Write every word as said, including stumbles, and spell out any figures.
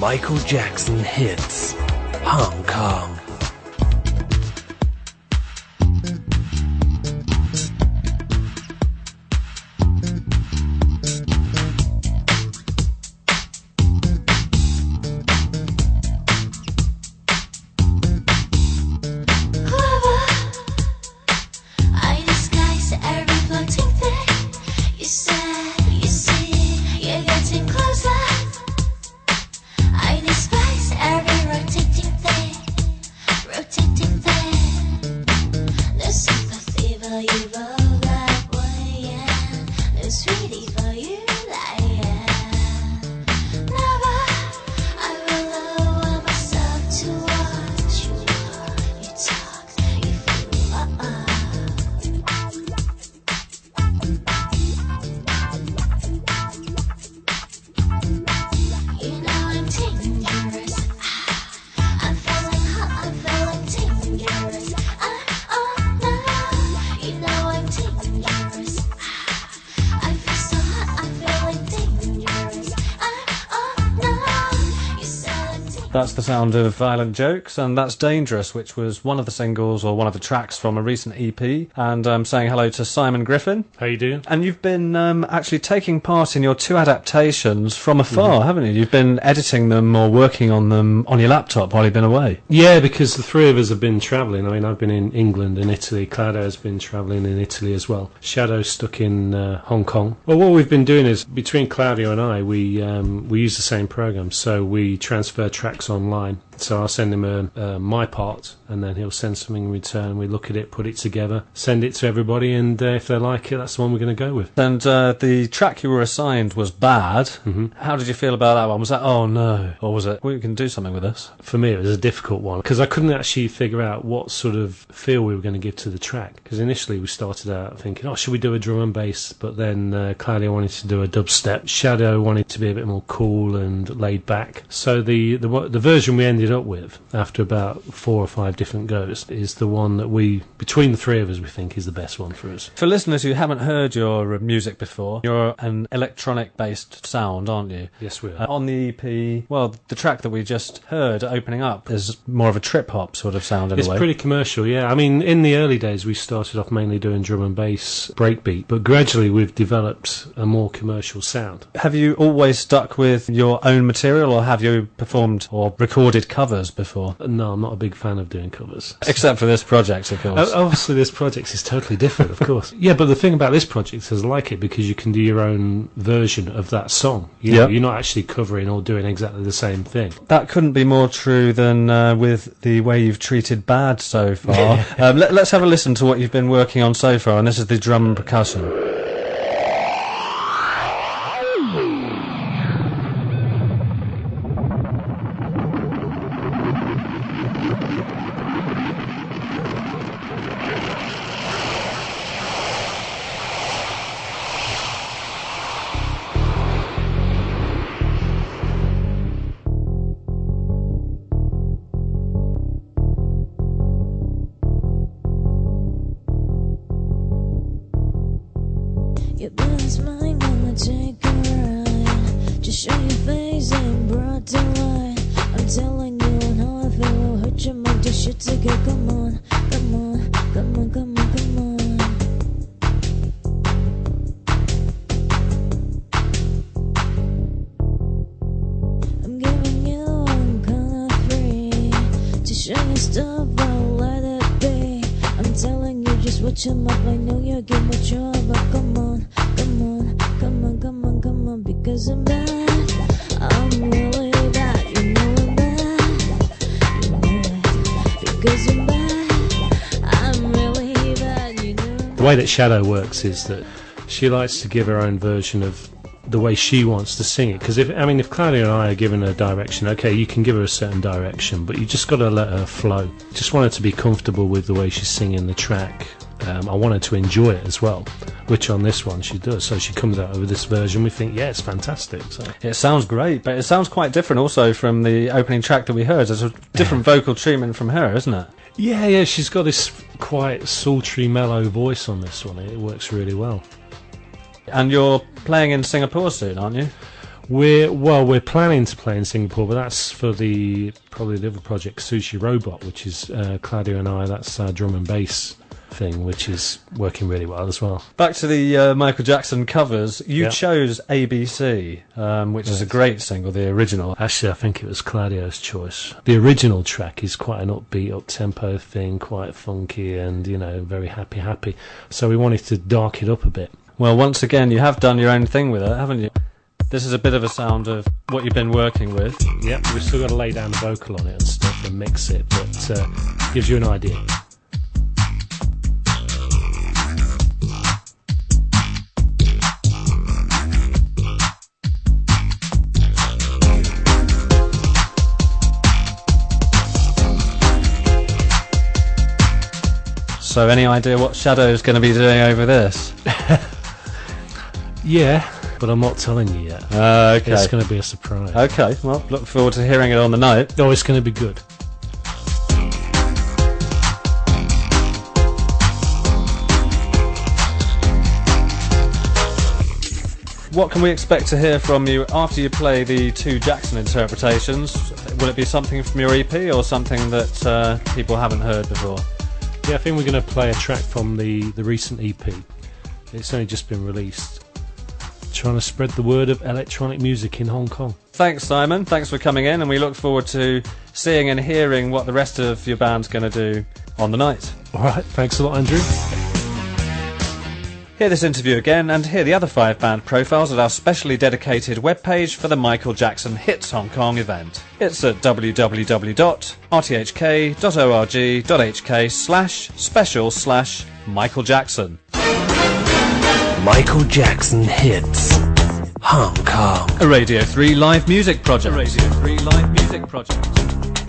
Michael Jackson hits Hong Kong. That's the sound of Violent Jokes, and that's Dangerous, which was one of the singles or one of the tracks from a recent E P. And I'm um, saying hello to Simon Griffin. How you doing? And you've been um, actually taking part in your two adaptations from afar, mm-hmm. haven't you? You've been editing them or working on them on your laptop while you've been away. Yeah, because the three of us have been travelling. I mean, I've been in England and Italy. Claudio has been travelling in Italy as well. Shadow's stuck in uh, Hong Kong. Well, what we've been doing is, between Claudio and I, we um, we use the same program, so we transfer tracks online. So I'll send him a, uh, my part, and then he'll send something in return. We look at it, put it together, send it to everybody, and uh, if they like it, that's the one we're going to go with. And uh, the track you were assigned was Bad. Mm-hmm. How did you feel about that one? Was that, oh no, or was it, we can do something with this? For me, it was a difficult one, because I couldn't actually figure out what sort of feel we were going to give to the track, because initially we started out thinking, oh, should we do a drum and bass? But then uh, Claudio wanted to do a dubstep. Shadow wanted to be a bit more cool and laid back. So the, the, the version we ended up with after about four or five different goes is the one that we, between the three of us, we think is the best one for us. For listeners who haven't heard your music before, you're an electronic based sound, aren't you? Yes, we are. Uh, on the E P, well, the track that we just heard opening up is more of a trip hop sort of sound in a way. It's pretty commercial, yeah. I mean, in the early days we started off mainly doing drum and bass breakbeat, but gradually we've developed a more commercial sound. Have you always stuck with your own material, or have you performed or recorded covers before? No, I'm not a big fan of doing covers. Except for this project, of course. Obviously, this project is totally different, of course. Yeah, but the thing about this project is I like it because you can do your own version of that song. You know, yep. You're not actually covering or doing exactly the same thing. That couldn't be more true than uh, with the way you've treated Bad so far. um, let, let's have a listen to what you've been working on so far, and this is the drum and percussion. The way that Shadow works is that she likes to give her own version of the way she wants to sing it, because if I mean if Claudia and I are giving her direction, okay, you can give her a certain direction, but you just got to let her flow. Just want her to be comfortable with the way she's singing the track. Um, I want her to enjoy it as well, which on this one she does. So she comes out with this version. We think, yeah, it's fantastic. So. It sounds great, but it sounds quite different also from the opening track that we heard. There's a different vocal treatment from her, isn't it? Yeah, yeah, she's got this quite sultry, mellow voice on this one. It works really well. And you're playing in Singapore soon, aren't you? We're well, we're planning to play in Singapore, but that's for the probably the other project, Sushi Robot, which is uh, Claudio and I. That's our drum and bass thing, which is working really well as well. Back to the uh, Michael Jackson covers, you yep. chose A B C, um, which yes. is a great single, the original. Actually, I think it was Claudio's choice. The original track is quite an upbeat, up-tempo thing, quite funky and, you know, very happy, happy. So we wanted to dark it up a bit. Well, once again, you have done your own thing with it, haven't you? This is a bit of a sound of what you've been working with. Yep, we've still got to lay down the vocal on it and stuff and mix it, but uh, gives you an idea. So any idea what Shadow's going to be doing over this? Yeah, but I'm not telling you yet. Uh, okay. It's going to be a surprise. Okay, well, look forward to hearing it on the night. Oh, it's going to be good. What can we expect to hear from you after you play the two Jackson interpretations? Will it be something from your E P or something that uh, people haven't heard before? Yeah, I think we're going to play a track from the, the recent E P. It's only just been released. Trying to spread the word of electronic music in Hong Kong. Thanks, Simon. Thanks for coming in, and we look forward to seeing and hearing what the rest of your band's going to do on the night. All right. Thanks a lot, Andrew. Hear this interview again and hear the other five band profiles at our specially dedicated webpage for the Michael Jackson Hits Hong Kong event. It's at w w w dot r t h k dot org dot h k slash special slash Michael Jackson. Michael Jackson Hits Hong Kong. A Radio three live music project. A Radio three live music project.